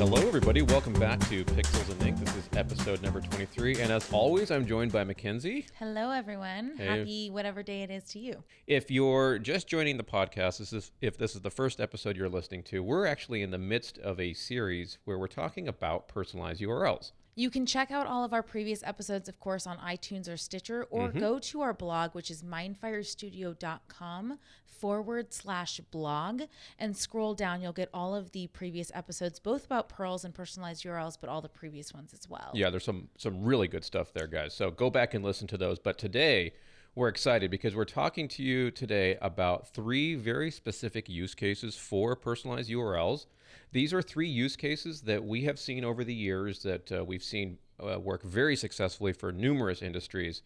Hello, everybody. Welcome back to Pixels and Ink. This is episode number 23. And as always, I'm joined by Mackenzie. Hello, everyone. Hey. Happy whatever day it is to you. If you're just joining the podcast, if this is the first episode you're listening to, we're actually in the midst of a series where we're talking about personalized URLs. You can check out all of our previous episodes, of course, on iTunes or Stitcher, or go to our blog, which is mindfirestudio.com/blog, and scroll down. You'll get all of the previous episodes, both about PURLs and personalized URLs, but all the previous ones as well. Yeah, there's some really good stuff there, guys. So go back and listen to those. But today, we're excited because we're talking to you today about three very specific use cases for personalized URLs. These are three use cases that we have seen over the years that we've seen work very successfully for numerous industries.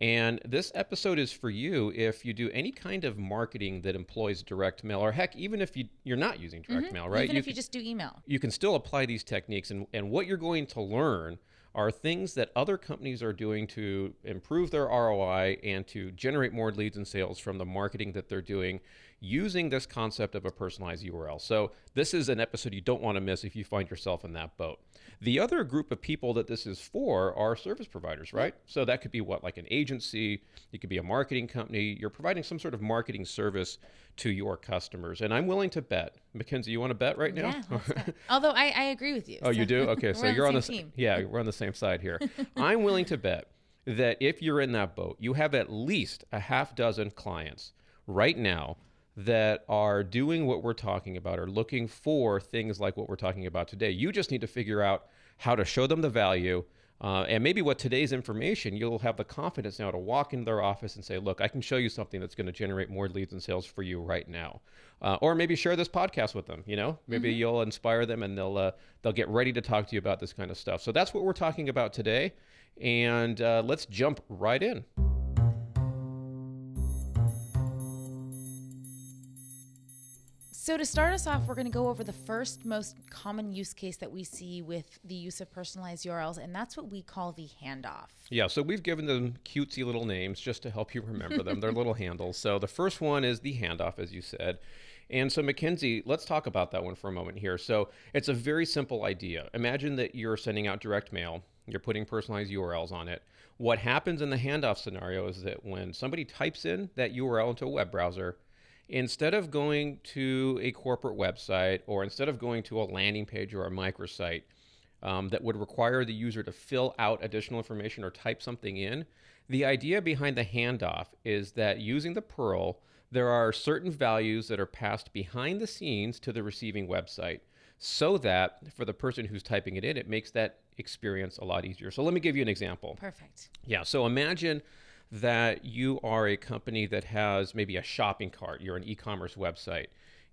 And this episode is for you if you do any kind of marketing that employs direct mail, or heck, even if you're not using direct mail, right? Even if you just do email. You can still apply these techniques, and what you're going to learn are things that other companies are doing to improve their ROI and to generate more leads and sales from the marketing that they're doing using this concept of a personalized URL. So this is an episode you don't want to miss if you find yourself in that boat. The other group of people that this is for are service providers, right? So that could be like an agency, it could be a marketing company. You're providing some sort of marketing service to your customers. And I'm willing to bet, Mackenzie, you want to bet right now? Yeah, let's bet. Although I agree with you. Oh, so. You do? Okay, so you're on the same team. Yeah, we're on the same side here. I'm willing to bet that if you're in that boat, you have at least a half dozen clients right now that are doing what we're talking about or looking for things like what we're talking about today. You just need to figure out how to show them the value. And maybe with today's information, you'll have the confidence now to walk into their office and say, look, I can show you something that's going to generate more leads and sales for you right now. Or maybe share this podcast with them, maybe you'll inspire them and they'll get ready to talk to you about this kind of stuff. So that's what we're talking about today. And let's jump right in. So to start us off, we're going to go over the first most common use case that we see with the use of personalized URLs, and that's what we call the handoff. Yeah, so we've given them cutesy little names just to help you remember them. They're little handles. So the first one is the handoff, as you said. And so Mackenzie, let's talk about that one for a moment here. So it's a very simple idea. Imagine that you're sending out direct mail. You're putting personalized URLs on it. What happens in the handoff scenario is that when somebody types in that URL into a web browser, instead of going to a corporate website or instead of going to a landing page or a microsite that would require the user to fill out additional information or type something in, the idea behind the handoff is that using the PURL, there are certain values that are passed behind the scenes to the receiving website so that for the person who's typing it in, it makes that experience a lot easier. So let me give you an example. Perfect. Yeah, so imagine that you are a company that has maybe a shopping cart, you're an e-commerce website,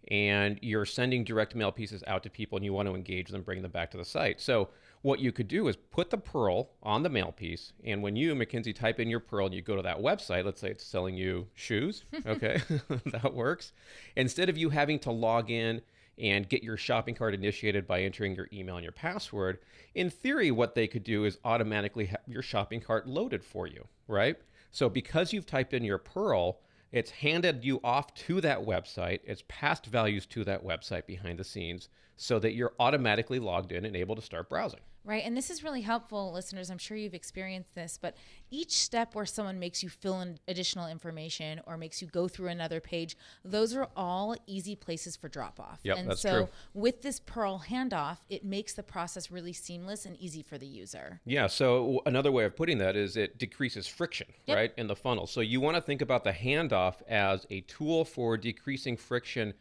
and you're sending direct mail pieces out to people and you want to engage them, bring them back to the site. So what you could do is put the PURL on the mail piece, and when you, Mackenzie, type in your PURL and you go to that website, let's say it's selling you shoes, okay, that works. Instead of you having to log in and get your shopping cart initiated by entering your email and your password, in theory, what they could do is automatically have your shopping cart loaded for you, right? So because you've typed in your PURL, it's handed you off to that website. It's passed values to that website behind the scenes so that you're automatically logged in and able to start browsing. Right, and this is really helpful, listeners. I'm sure you've experienced this, but each step where someone makes you fill in additional information or makes you go through another page, those are all easy places for drop-off. Yep, and that's so true. With this PURL handoff, it makes the process really seamless and easy for the user. Yeah, so another way of putting that is it decreases friction, right, in the funnel. So you want to think about the handoff as a tool for decreasing friction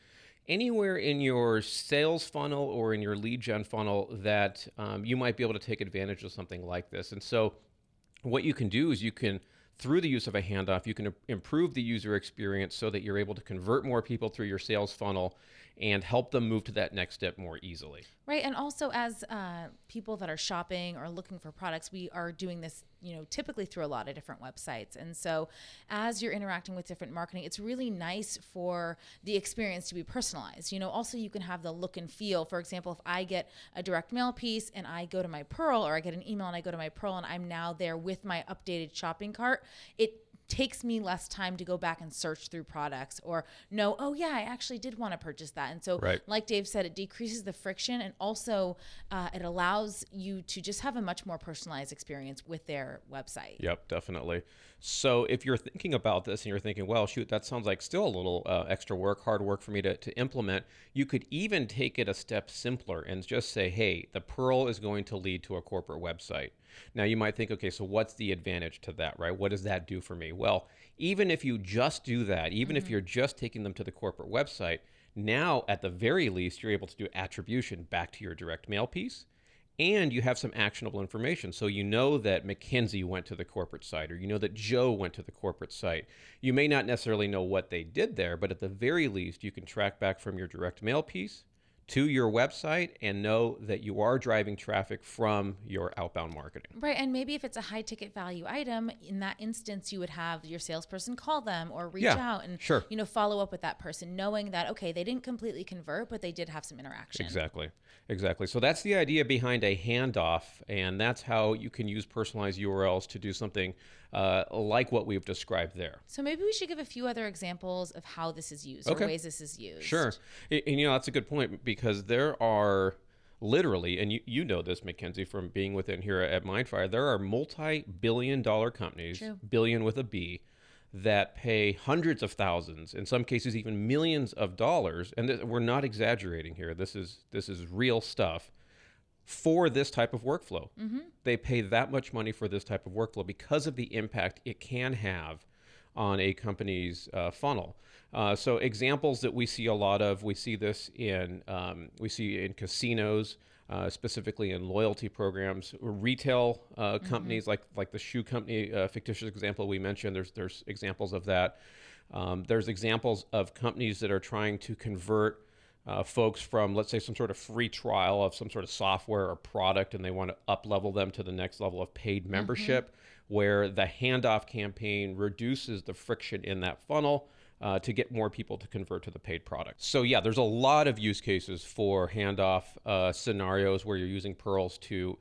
anywhere in your sales funnel or in your lead gen funnel that you might be able to take advantage of something like this. And so what you can do is you can, through the use of a handoff, you can improve the user experience so that you're able to convert more people through your sales funnel and help them move to that next step more easily. Right, and also as people that are shopping or looking for products, we are doing this typically through a lot of different websites. And so as you're interacting with different marketing, it's really nice for the experience to be personalized. Also you can have the look and feel. For example, if I get a direct mail piece and I go to my PURL, or I get an email and I go to my PURL, and I'm now there with my updated shopping cart, it takes me less time to go back and search through products or know, oh yeah, I actually did want to purchase that. And so like Dave said, it decreases the friction, and also it allows you to just have a much more personalized experience with their website. Yep, definitely. So if you're thinking about this and you're thinking, well, shoot, that sounds like still a little extra work, hard work for me to implement, you could even take it a step simpler and just say, hey, the PURL is going to lead to a corporate website. Now you might think, okay, so what's the advantage to that, right? What does that do for me? Well, even if you just do that, even if you're just taking them to the corporate website, now at the very least, you're able to do attribution back to your direct mail piece, and you have some actionable information. So you know that Mackenzie went to the corporate site, or you know that Joe went to the corporate site. You may not necessarily know what they did there, but at the very least, you can track back from your direct mail piece to your website and know that you are driving traffic from your outbound marketing. Right, and maybe if it's a high ticket value item, in that instance, you would have your salesperson call them or reach out and you know, follow up with that person, knowing that, okay, they didn't completely convert, but they did have some interaction. Exactly. So that's the idea behind a handoff, and that's how you can use personalized URLs to do something like what we've described there. So maybe we should give a few other examples of how this is used, or ways this is used. Sure, and you know, that's a good point, because there are literally, and you know this, Mackenzie, from being within here at Mindfire, there are multi-billion-dollar companies, billion with a B, that pay hundreds of thousands, in some cases even millions of dollars, and we're not exaggerating here. This is real stuff for this type of workflow. Mm-hmm. They pay that much money for this type of workflow because of the impact it can have on a company's funnel. So examples that we see a lot of, we see in casinos, specifically in loyalty programs, retail companies like the shoe company, fictitious example we mentioned, there's examples of that. There's examples of companies that are trying to convert folks from, let's say, some sort of free trial of some sort of software or product, and they want to up-level them to the next level of paid membership, where the handoff campaign reduces the friction in that funnel to get more people to convert to the paid product. So yeah, there's a lot of use cases for handoff scenarios where you're using PURLs to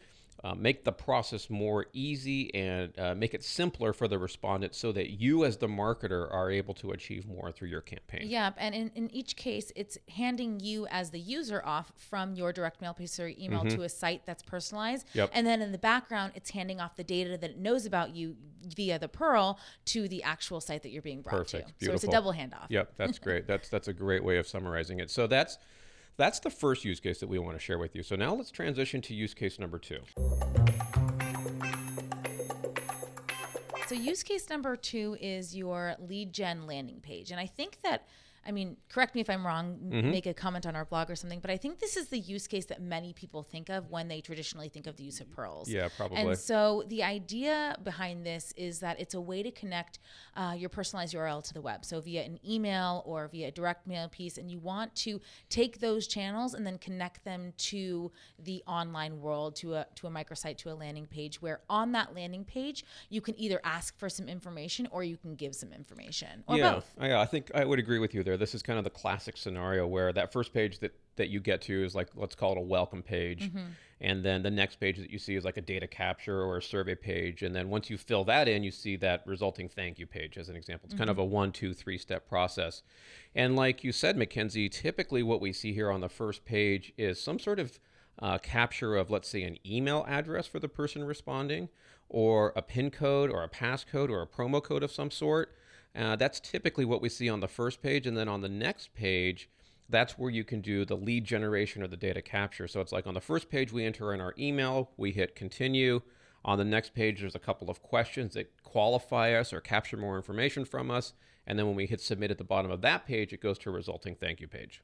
make the process more easy and make it simpler for the respondent, so that you as the marketer are able to achieve more through your campaign. Yeah, and in each case, it's handing you as the user off from your direct mail piece or email to a site that's personalized. Yep. And then in the background, it's handing off the data that it knows about you via the PURL to the actual site that you're being brought to. Beautiful. So it's a double handoff. Yep, that's great. That's a great way of summarizing it. So that's the first use case that we want to share with you. So now let's transition to use case number 2. So use case number 2 is your lead gen landing page. And I think that, I mean, correct me if I'm wrong, make a comment on our blog or something, but I think this is the use case that many people think of when they traditionally think of the use of PURLs. Yeah, probably. And so the idea behind this is that it's a way to connect your personalized URL to the web. So via an email or via a direct mail piece, and you want to take those channels and then connect them to the online world, to a microsite, to a landing page, where on that landing page, you can either ask for some information or you can give some information, or both. Yeah, I think I would agree with you there. This is kind of the classic scenario where that first page that you get to is, like, let's call it a welcome page. And then the next page that you see is like a data capture or a survey page. And then once you fill that in, you see that resulting thank you page as an example. It's kind of a 1, 2, 3 step process. And like you said, Mackenzie, typically what we see here on the first page is some sort of capture of, let's say, an email address for the person responding, or a PIN code or a passcode or a promo code of some sort. That's typically what we see on the first page. And then on the next page, that's where you can do the lead generation or the data capture. So it's like on the first page, we enter in our email, we hit continue. On the next page, there's a couple of questions that qualify us or capture more information from us. And then when we hit submit at the bottom of that page, it goes to a resulting thank you page.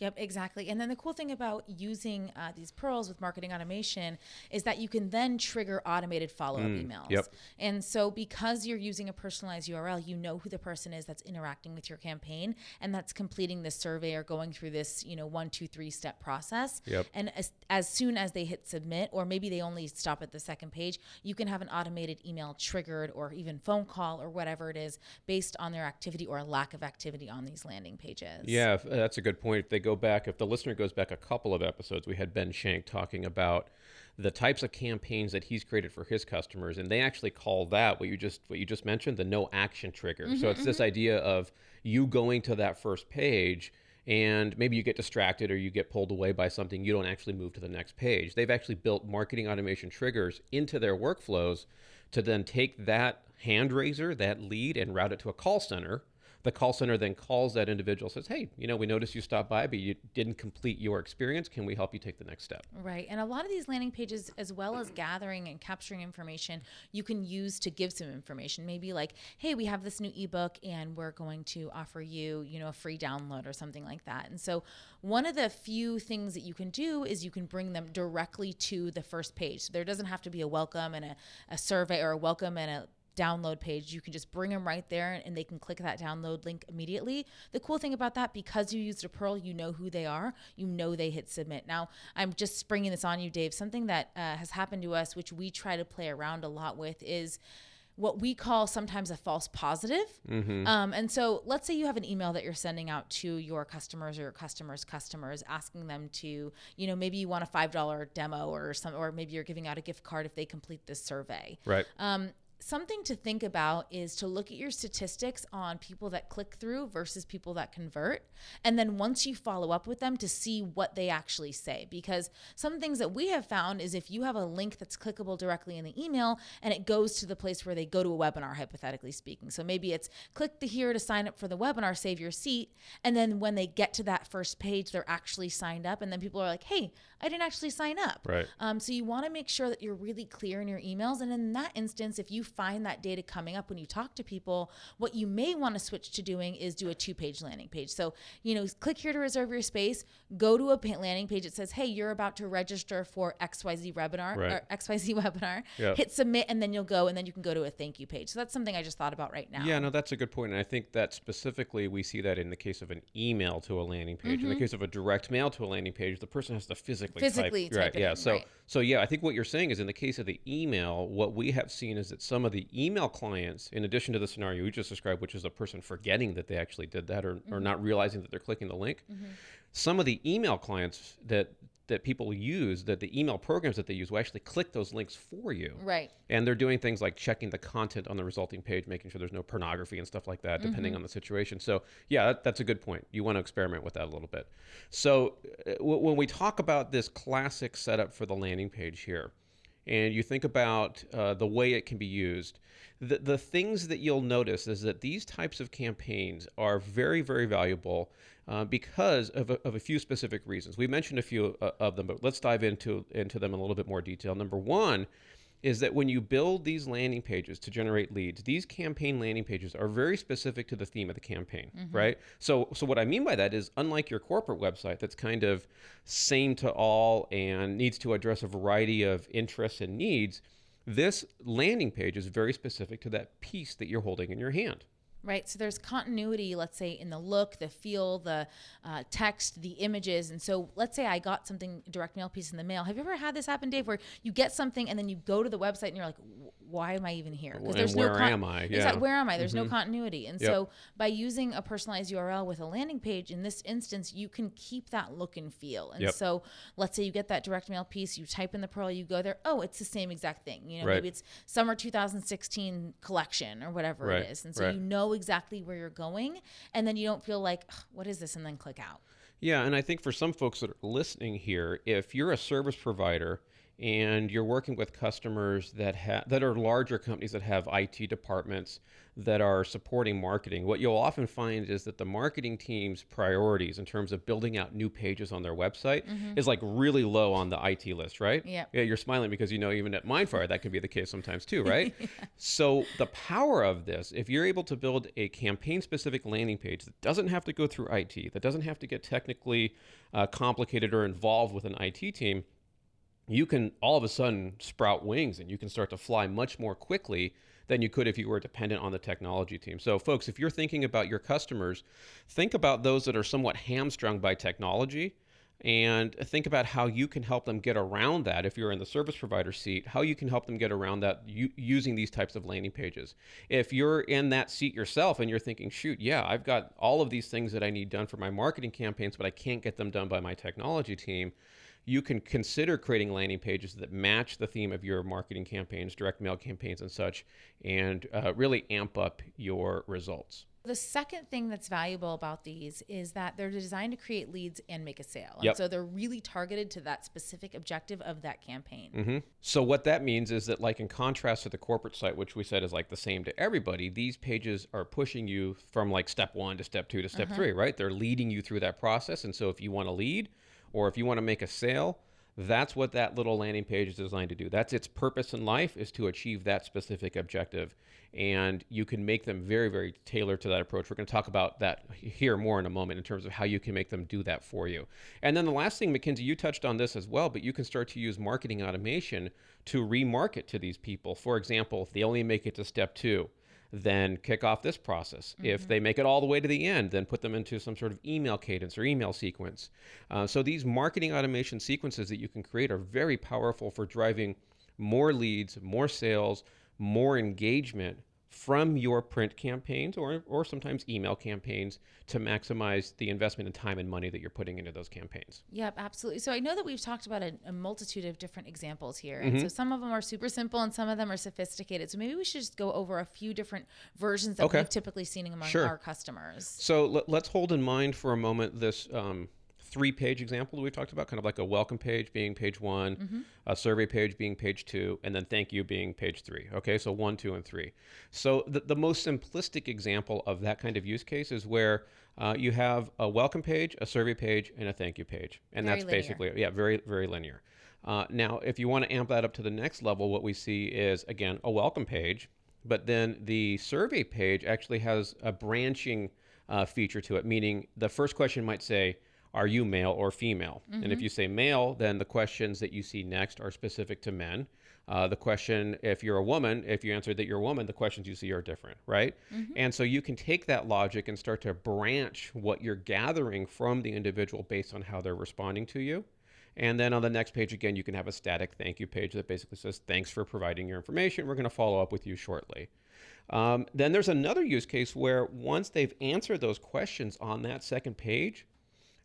Yep, exactly. And then the cool thing about using these PURLs with marketing automation is that you can then trigger automated follow-up emails. Yep. And so because you're using a personalized URL, you know who the person is that's interacting with your campaign and that's completing this survey or going through this, 1, 2, 3 step process. Yep. And as soon as they hit submit, or maybe they only stop at the second page, you can have an automated email triggered, or even phone call, or whatever it is, based on their activity or lack of activity on these landing pages. Yeah, that's a good point. They go back, if the listener goes back a couple of episodes, we had Ben Shank talking about the types of campaigns that he's created for his customers, and they actually call that what you just mentioned, the no action trigger. Mm-hmm, so it's this idea of you going to that first page, and maybe you get distracted or you get pulled away by something, you don't actually move to the next page. They've actually built marketing automation triggers into their workflows to then take that hand raiser, that lead, and route it to a call center. The call center then calls that individual, says, hey, we noticed you stopped by, but you didn't complete your experience. Can we help you take the next step? Right. And a lot of these landing pages, as well as gathering and capturing information, you can use to give some information. Maybe like, hey, we have this new ebook and we're going to offer you, a free download or something like that. And so one of the few things that you can do is you can bring them directly to the first page. So there doesn't have to be a welcome and a survey or a welcome and a download page. You can just bring them right there and they can click that download link immediately. The cool thing about that, because you used a PURL, you know who they are, they hit submit. Now, I'm just springing this on you, Dave. Something that has happened to us, which we try to play around a lot with, is what we call sometimes a false positive. Mm-hmm. And so let's say you have an email that you're sending out to your customers or your customers' customers, asking them to, maybe you want a $5 demo or maybe you're giving out a gift card if they complete this survey. Right. Something to think about is to look at your statistics on people that click through versus people that convert. And then once you follow up with them, to see what they actually say, because some things that we have found is if you have a link that's clickable directly in the email and it goes to the place where they go to a webinar, hypothetically speaking. So maybe it's click here to sign up for the webinar, save your seat. And then when they get to that first page, they're actually signed up. And then people are like, hey, I didn't actually sign up. Right. So you want to make sure that you're really clear in your emails. And in that instance, if you find that data coming up when you talk to people, what you may want to switch to doing is do a 2-page landing page. So, click here to reserve your space, go to a landing page that says, hey, you're about to register for XYZ webinar, right, or XYZ webinar, yep, hit submit, and then you'll go, and then you can go to a thank you page. So that's something I just thought about right now. Yeah, no, that's a good point. And I think that specifically we see that in the case of an email to a landing page. Mm-hmm. In the case of a direct mail to a landing page, the person has to physically type, right, it, yeah, in. So, right. So yeah, I think what you're saying is in the case of the email, what we have seen is that some of the email clients, in addition to the scenario you just described, which is a person forgetting that they actually did that or, mm-hmm, or not realizing that they're clicking the link, mm-hmm, some of the email clients that people use, that the email programs that they use will actually click those links for you. Right. And they're doing things like checking the content on the resulting page, making sure there's no pornography and stuff like that, depending, mm-hmm, on the situation. So yeah, that's a good point. You want to experiment with that a little bit. So when we talk about this classic setup for the landing page here, and you think about the way it can be used, the things that you'll notice is that these types of campaigns are very, very valuable because of a few specific reasons. We mentioned a few of them, but let's dive into them in a little bit more detail. Number one is that when you build these landing pages to generate leads, these campaign landing pages are very specific to the theme of the campaign, mm-hmm, right? So what I mean by that is, unlike your corporate website that's kind of same to all and needs to address a variety of interests and needs, this landing page is very specific to that piece that you're holding in your hand. Right. So there's continuity, let's say, in the look, the feel, the text, the images. And so let's say I got something, direct mail piece in the mail. Have you ever had this happen, Dave, where you get something and then you go to the website and you're like, why am I even here? Because there's where no am I? Yeah. Exactly. Where am I? There's, mm-hmm, no continuity. And, yep, so by using a personalized URL with a landing page, in this instance, you can keep that look and feel. And, yep, so let's say you get that direct mail piece, you type in the PURL, you go there. Oh, it's the same exact thing. Right. Maybe it's summer 2016 collection or whatever, right, it is. And so, right, exactly where you're going, and then you don't feel like, what is this, and then click out. Yeah, and I think for some folks that are listening here, if you're a service provider and you're working with customers that are larger companies that have IT departments that are supporting marketing, what you'll often find is that the marketing team's priorities in terms of building out new pages on their website, mm-hmm, is like really low on the IT list, right? Yep. Yeah. You're smiling because even at Mindfire, that can be the case sometimes too, right? Yeah. So the power of this, if you're able to build a campaign-specific landing page that doesn't have to go through IT, that doesn't have to get technically complicated or involved with an IT team, you can all of a sudden sprout wings and you can start to fly much more quickly than you could if you were dependent on the technology team. So folks, if you're thinking about your customers, think about those that are somewhat hamstrung by technology, and think about how you can help them get around that. If you're in the service provider seat, how you can help them get around that using these types of landing pages. If you're in that seat yourself and you're thinking, shoot, yeah, I've got all of these things that I need done for my marketing campaigns, but I can't get them done by my technology team, you can consider creating landing pages that match the theme of your marketing campaigns, direct mail campaigns and such, and really amp up your results. The second thing that's valuable about these is that they're designed to create leads and make a sale. Yep. And so they're really targeted to that specific objective of that campaign. Mm-hmm. So what that means is that, like, in contrast to the corporate site, which we said is like the same to everybody, these pages are pushing you from like step one to step two to step three, right? They're leading you through that process. And so if you want to lead or if you want to make a sale, that's what that little landing page is designed to do. That's its purpose in life, is to achieve that specific objective. And you can make them very, very tailored to that approach. We're going to talk about that here more in a moment in terms of how you can make them do that for you. And then the last thing, Mackenzie, you touched on this as well, but you can start to use marketing automation to remarket to these people. For example, if they only make it to step two, then kick off this process. Mm-hmm. If they make it all the way to the end, then put them into some sort of email cadence or email sequence. So these marketing automation sequences that you can create are very powerful for driving more leads, more sales, more engagement from your print campaigns or sometimes email campaigns to maximize the investment in time and money that you're putting into those campaigns. Yep, absolutely. So I know that we've talked about a multitude of different examples here. And so some of them are super simple and some of them are sophisticated. So maybe we should just go over a few different versions that we've typically seen among our customers. So let's hold in mind for a moment this three-page example that we've talked about, kind of like a welcome page being page one, a survey page being page two, and then thank you being page three. Okay, so 1, 2, and 3. So the most simplistic example of that kind of use case is where you have a welcome page, a survey page, and a thank you page. And very that's linear. Basically, very, very linear. Now, if you want to amp that up to the next level, what we see is, again, a welcome page, but then the survey page actually has a branching feature to it, meaning the first question might say, are you male or female? And if you say male, then the questions that you see next are specific to men. The question, if you're a woman, if you answer that you're a woman, the questions you see are different, right? And so you can take that logic and start to branch what you're gathering from the individual based on how they're responding to you. And then on the next page, again, you can have a static thank you page that basically says, thanks for providing your information. We're going to follow up with you shortly. Then there's another use case where once they've answered those questions on that second page,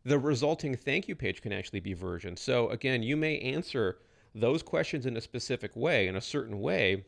the resulting thank you page can actually be versioned. So again, you may answer those questions in a specific way, in a certain way,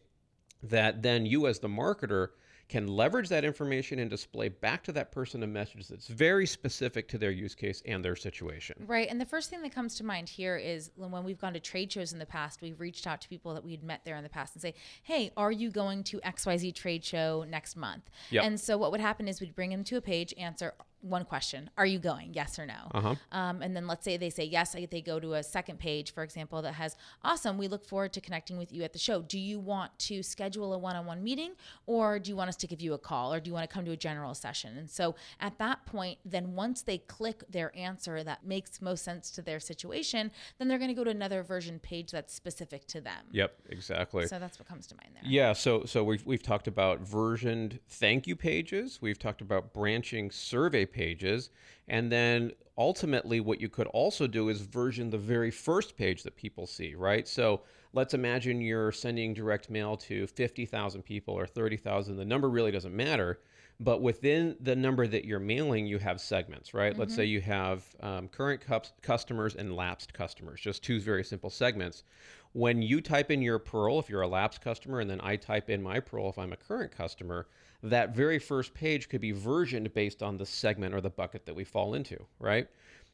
that then you as the marketer can leverage that information and display back to that person a message that's very specific to their use case and their situation. Right, and the first thing that comes to mind here is when we've gone to trade shows in the past, we've reached out to people that we'd met there in the past and say, hey, are you going to XYZ trade show next month? Yep. And so what would happen is we'd bring them to a page, answer one question, are you going, yes or no? And then let's say they say yes, they go to a second page, for example, that has, awesome, we look forward to connecting with you at the show. Do you want to schedule a one-on-one meeting, or do you want us to give you a call, or do you want to come to a general session? And so at that point, then once they click their answer that makes most sense to their situation, then they're going to go to another version page that's specific to them. Yep, exactly. So that's what comes to mind there. Yeah, so we've talked about versioned thank you pages. We've talked about branching survey pages. And then ultimately what you could also do is version the very first page that people see, right? So let's imagine you're sending direct mail to 50,000 people or 30,000. The number really doesn't matter. But within the number that you're mailing, you have segments, right? Let's say you have current customers and lapsed customers, just two very simple segments. When you type in your PURL, if you're a lapsed customer, and then I type in my PURL, if I'm a current customer, that very first page could be versioned based on the segment or the bucket that we fall into, right?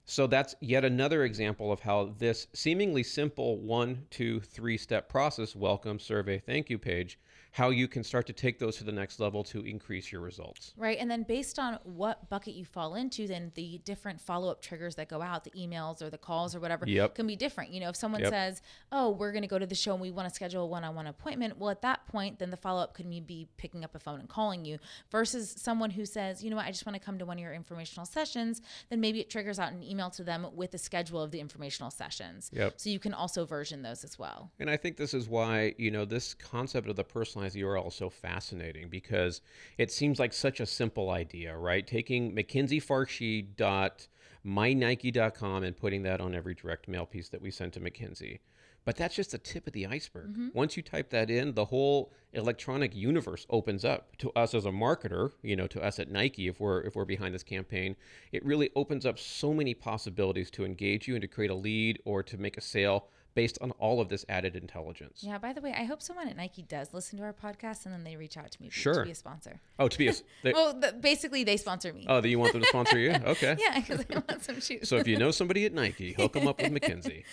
So that's yet another example of how this seemingly simple 1, 2, 3-step process, welcome, survey, thank you page, how you can start to take those to the next level to increase your results. Right, and then based on what bucket you fall into, then the different follow-up triggers that go out, the emails or the calls or whatever, can be different. You know, if someone says, oh, we're gonna go to the show and we wanna schedule a one-on-one appointment, well, at that point, then the follow-up could be picking up a phone and calling you, versus someone who says, you know what, I just wanna come to one of your informational sessions, then maybe it triggers out an email to them with the schedule of the informational sessions. So you can also version those as well. And I think this is why, you know, this concept of the personalized URL is so fascinating, because it seems like such a simple idea, right? Taking mckinseyfarshi.com mynike.com and putting that on every direct mail piece that we send to Mackenzie. But that's just the tip of the iceberg. Mm-hmm. Once you type that in, the whole electronic universe opens up to us as a marketer, you know, to us at Nike, if we're behind this campaign. It really opens up so many possibilities to engage you and to create a lead or to make a sale based on all of this added intelligence. Yeah, by the way, I hope someone at Nike does listen to our podcast and then they reach out to me to be a sponsor. Oh, to be a... basically, they sponsor me. Oh, do you want them to sponsor you? Okay. Yeah, because I want some shoes. So if you know somebody at Nike, hook them up with Mackenzie.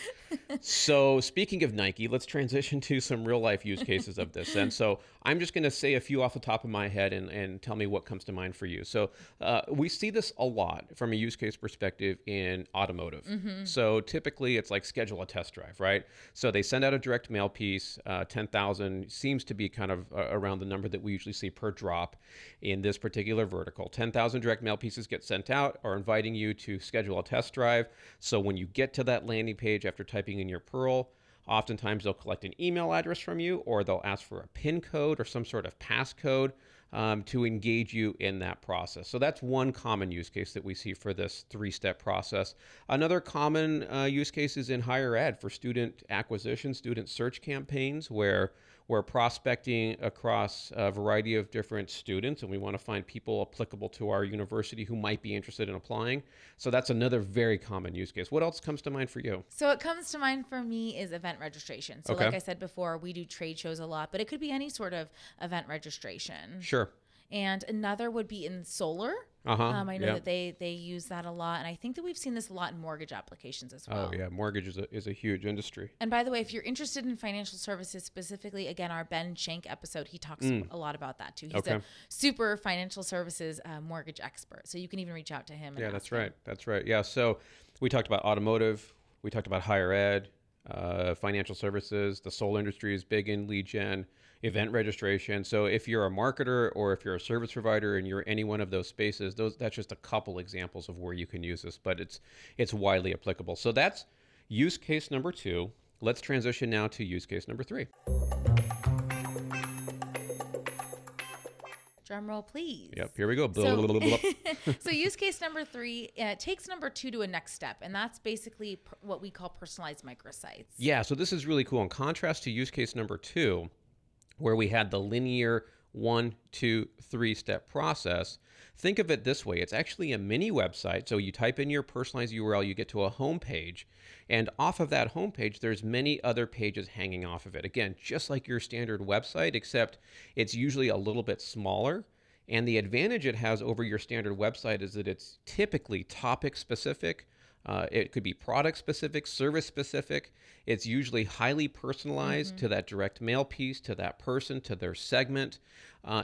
So speaking of Nike, let's transition to some real-life use cases of this. And so I'm just going to say a few off the top of my head and tell me what comes to mind for you. So we see this a lot from a use case perspective in automotive. Mm-hmm. So typically, it's like schedule a test drive, right? So they send out a direct mail piece, 10,000 seems to be kind of around the number that we usually see per drop in this particular vertical. 10,000 direct mail pieces get sent out or inviting you to schedule a test drive. So when you get to that landing page after typing in your PURL, oftentimes they'll collect an email address from you or they'll ask for a PIN code or some sort of passcode to engage you in that process. So that's one common use case that we see for this three-step process. Another common use case is in higher ed for student acquisition, student search campaigns where we're prospecting across a variety of different students and we want to find people applicable to our university who might be interested in applying. So that's another very common use case. What else comes to mind for you? So what comes to mind for me is event registration. So like I said before, we do trade shows a lot, but it could be any sort of event registration. Sure. And another would be in solar. Uh-huh. I know that they use that a lot. And I think that we've seen this a lot in mortgage applications as well. Oh, yeah. Mortgage is a huge industry. And by the way, if you're interested in financial services specifically, again, our Ben Shank episode, he talks a lot about that too. He's a super financial services mortgage expert. So you can even reach out to him. Yeah, that's right. That's right. Yeah. So we talked about automotive. We talked about higher ed, financial services. The solar industry is big in lead gen. Event registration. So if you're a marketer or if you're a service provider and you're any one of those spaces, that's just a couple examples of where you can use this, but it's widely applicable. So that's use case number 2. Let's transition now to use case number 3. Drum roll, please. Yep, here we go. So use case number 3 takes number 2 to a next step, and that's basically what we call personalized microsites. Yeah, so this is really cool. In contrast to use case number 2, where we had the linear 1, 2, 3 step process. Think of it this way. It's actually a mini website. So you type in your personalized URL, you get to a homepage. And off of that homepage, there's many other pages hanging off of it. Again, just like your standard website, except it's usually a little bit smaller. And the advantage it has over your standard website is that it's typically topic specific. It could be product specific, service specific. It's usually highly personalized to that direct mail piece, to that person, to their segment.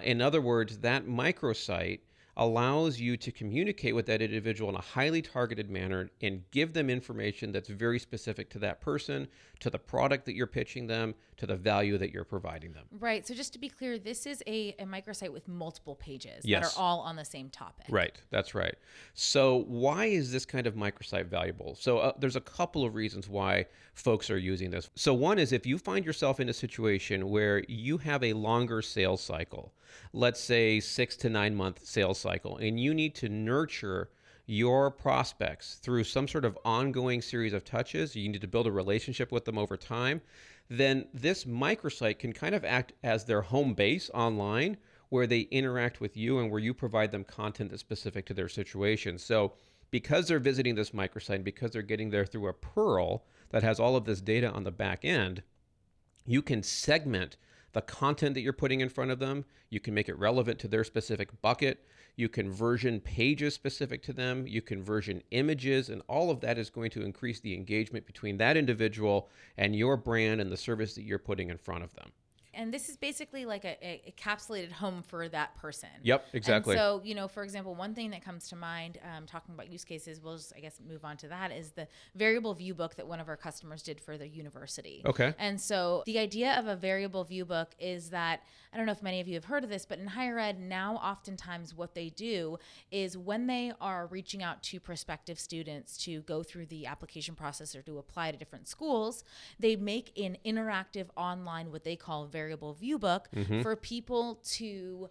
In other words, that microsite allows you to communicate with that individual in a highly targeted manner and give them information that's very specific to that person, to the product that you're pitching them, to the value that you're providing them. Right. So just to be clear, this is a microsite with multiple pages that are all on the same topic. Right. That's right. So why is this kind of microsite valuable? So there's a couple of reasons why folks are using this. So one is if you find yourself in a situation where you have a longer sales cycle, let's say 6 to 9 month sales cycle, and you need to nurture your prospects through some sort of ongoing series of touches, you need to build a relationship with them over time, then this microsite can kind of act as their home base online where they interact with you and where you provide them content that's specific to their situation. So because they're visiting this microsite, because they're getting there through a PURL that has all of this data on the back end, you can segment the content that you're putting in front of them. You can make it relevant to their specific bucket. You can version pages specific to them. You can version images, and all of that is going to increase the engagement between that individual and your brand and the service that you're putting in front of them. And this is basically like a encapsulated home for that person. Yep, exactly. And so, you know, for example, one thing that comes to mind, talking about use cases, we'll just, I guess, move on to that, is the variable view book that one of our customers did for their university. Okay. And so the idea of a variable view book is that, I don't know if many of you have heard of this, but in higher ed now, oftentimes what they do is when they are reaching out to prospective students to go through the application process or to apply to different schools, they make an interactive online, what they call variable view book for people to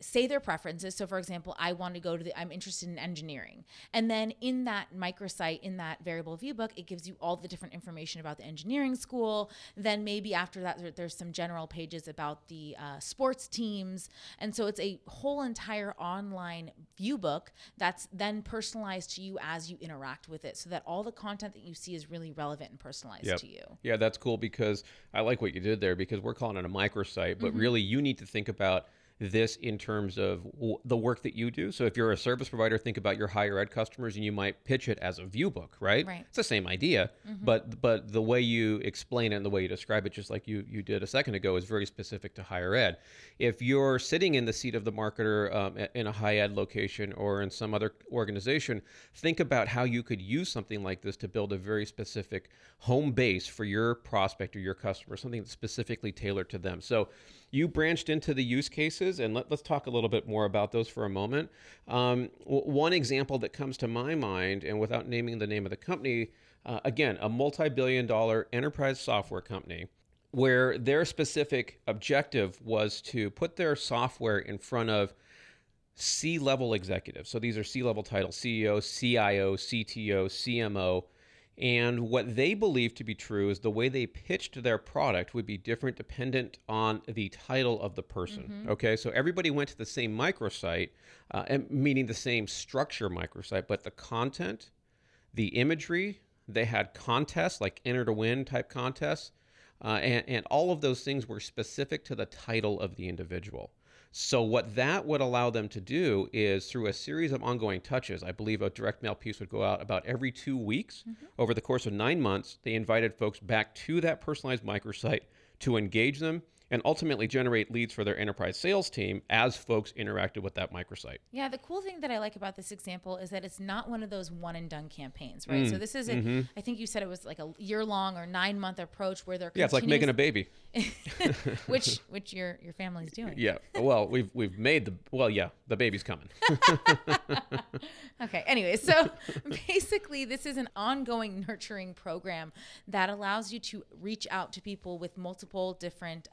say their preferences. So for example, I want to go to I'm interested in engineering. And then in that microsite, in that variable view book, it gives you all the different information about the engineering school. Then maybe after that, there's some general pages about the sports teams. And so it's a whole entire online view book that's then personalized to you as you interact with it, so that all the content that you see is really relevant and personalized to you. Yeah, that's cool, because I like what you did there, because we're calling it a microsite, but really you need to think about this in terms of the work that you do. So if you're a service provider, think about your higher ed customers, and you might pitch it as a view book, right? It's the same idea, but the way you explain it and the way you describe it, just like you did a second ago, is very specific to higher ed. If you're sitting in the seat of the marketer in a high ed location or in some other organization, think about how you could use something like this to build a very specific home base for your prospect or your customer, something that's specifically tailored to them. So you branched into the use cases, and let's talk a little bit more about those for a moment. One example that comes to my mind, and without naming the name of the company, again, a multi-billion-dollar enterprise software company, where their specific objective was to put their software in front of C-level executives. So these are C-level titles: CEO, CIO, CTO, CMO. And what they believed to be true is the way they pitched their product would be different dependent on the title of the person. Okay, so everybody went to the same microsite, meaning the same structure microsite, but the content, the imagery, they had contests like Enter to Win type contests, and all of those things were specific to the title of the individual. So what that would allow them to do is, through a series of ongoing touches, I believe a direct mail piece would go out about every 2 weeks. Over the course of 9 months, they invited folks back to that personalized microsite to engage them and ultimately generate leads for their enterprise sales team as folks interacted with that microsite. Yeah, the cool thing that I like about this example is that it's not one of those one and done campaigns, right? So this is, I think you said it was like a year long or 9 month approach where they're continuous... Yeah, it's like making a baby. which your family's doing. Yeah, well, we've made the baby's coming. Okay, anyway, so basically this is an ongoing nurturing program that allows you to reach out to people with multiple different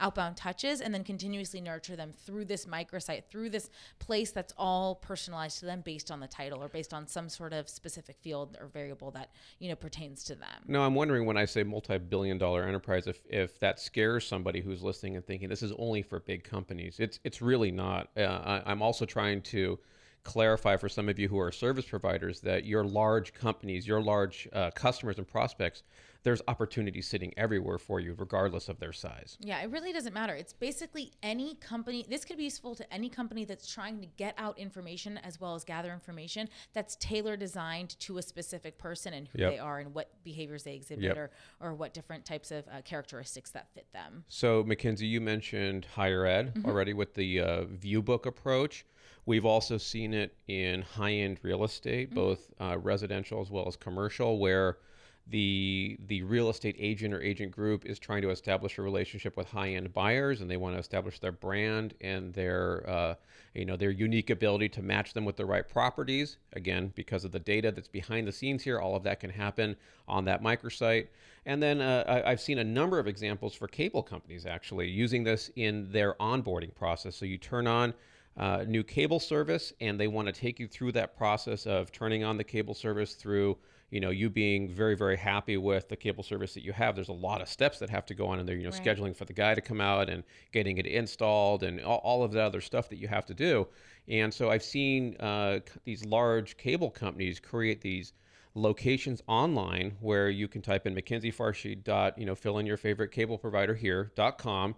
outbound touches, and then continuously nurture them through this microsite, through this place that's all personalized to them based on the title or based on some sort of specific field or variable that, you know, pertains to them. No, I'm wondering, when I say multi-billion-dollar enterprise, if that scares somebody who's listening and thinking this is only for big companies. It's really not. I'm also trying to clarify for some of you who are service providers that your large companies, your large customers and prospects, there's opportunities sitting everywhere for you, regardless of their size. Yeah, it really doesn't matter. It's basically any company. This could be useful to any company that's trying to get out information as well as gather information that's tailor designed to a specific person and who they are and what behaviors they exhibit or what different types of characteristics that fit them. So Mackenzie, you mentioned higher ed already with the view book approach. We've also seen it in high-end real estate, both residential as well as commercial, where the real estate agent or agent group is trying to establish a relationship with high-end buyers, and they want to establish their brand and their unique ability to match them with the right properties. Again, because of the data that's behind the scenes here, all of that can happen on that microsite. And then I've seen a number of examples for cable companies actually using this in their onboarding process. So you turn on new cable service, and they want to take you through that process of turning on the cable service through, you know, you being very, very happy with the cable service that you have. There's a lot of steps that have to go on in there, you know, scheduling for the guy to come out and getting it installed and all of that other stuff that you have to do. And so I've seen these large cable companies create these locations online where you can type in fill in your favorite cable provider here.com.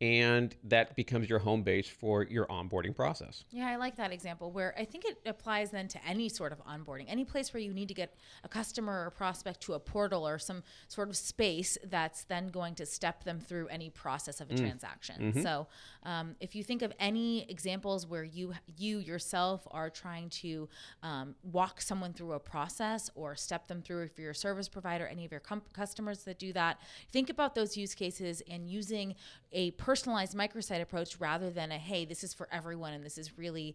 And that becomes your home base for your onboarding process. Yeah, I like that example, where I think it applies then to any sort of onboarding, any place where you need to get a customer or prospect to a portal or some sort of space that's then going to step them through any process of a transaction. So if you think of any examples where you yourself are trying to walk someone through a process or step them through, if you're a service provider, any of your customers that do that, think about those use cases and using a personalized microsite approach rather than a, hey, this is for everyone and this is really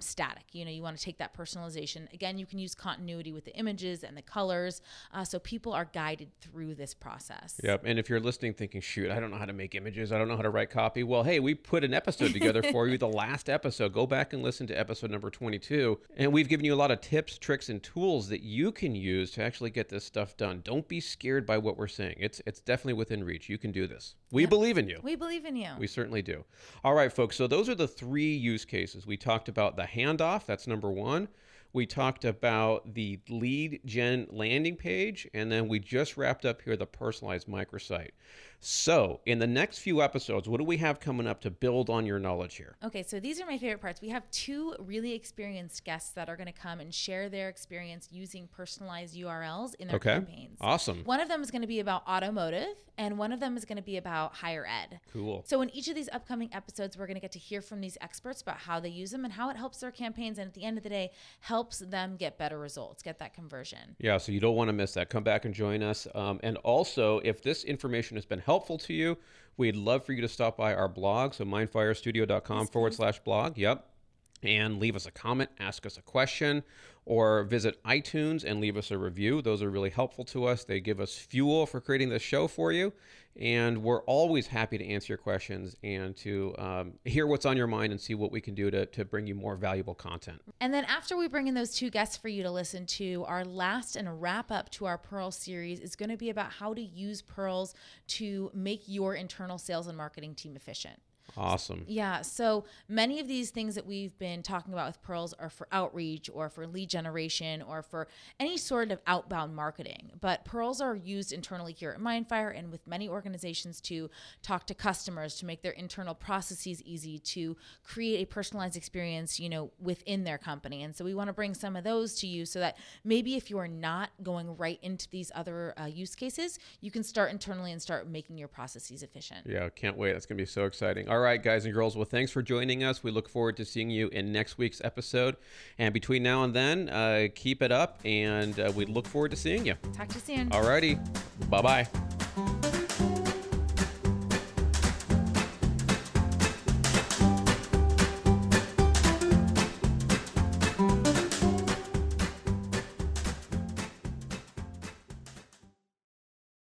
static. You know, you want to take that personalization. Again, you can use continuity with the images and the colors. So people are guided through this process. Yep. And if you're listening thinking, shoot, I don't know how to make images, I don't know how to write copy. Well, hey, we put an episode together for you, the last episode. Go back and listen to episode number 22. And we've given you a lot of tips, tricks, and tools that you can use to actually get this stuff done. Don't be scared by what we're saying. It's definitely within reach. You can do this. We believe in you. We believe in you. We certainly do. All right, folks. So those are the three use cases. We talked about the handoff. That's number one. We talked about the lead gen landing page, and then we just wrapped up here the personalized microsite. So in the next few episodes, what do we have coming up to build on your knowledge here? Okay, so these are my favorite parts. We have two really experienced guests that are going to come and share their experience using personalized URLs in their campaigns. Awesome. One of them is going to be about automotive, and one of them is going to be about higher ed. Cool. So in each of these upcoming episodes, we're going to get to hear from these experts about how they use them and how it helps their campaigns, and at the end of the day, helps them get better results, get that conversion. Yeah, so you don't want to miss that. Come back and join us. And also, if this information has been helpful to you, we'd love for you to stop by our blog, so mindfirestudio.com/blog. Yep. And leave us a comment, ask us a question, or visit iTunes and leave us a review. Those are really helpful to us. They give us fuel for creating this show for you. And we're always happy to answer your questions and to hear what's on your mind and see what we can do to bring you more valuable content. And then after we bring in those two guests for you to listen to, our last and wrap up to our PURL series is going to be about how to use PURLs to make your internal sales and marketing team efficient. Awesome. Yeah. So many of these things that we've been talking about with PURLs are for outreach or for lead generation or for any sort of outbound marketing. But PURLs are used internally here at Mindfire and with many organizations to talk to customers, to make their internal processes easy, to create a personalized experience, you know, within their company. And so we want to bring some of those to you so that maybe if you are not going right into these other use cases, you can start internally and start making your processes efficient. Yeah. Can't wait. That's going to be so exciting. All right, guys and girls. Well, thanks for joining us. We look forward to seeing you in next week's episode. And between now and then, keep it up, and we look forward to seeing you. Talk to you soon. All righty. Bye-bye.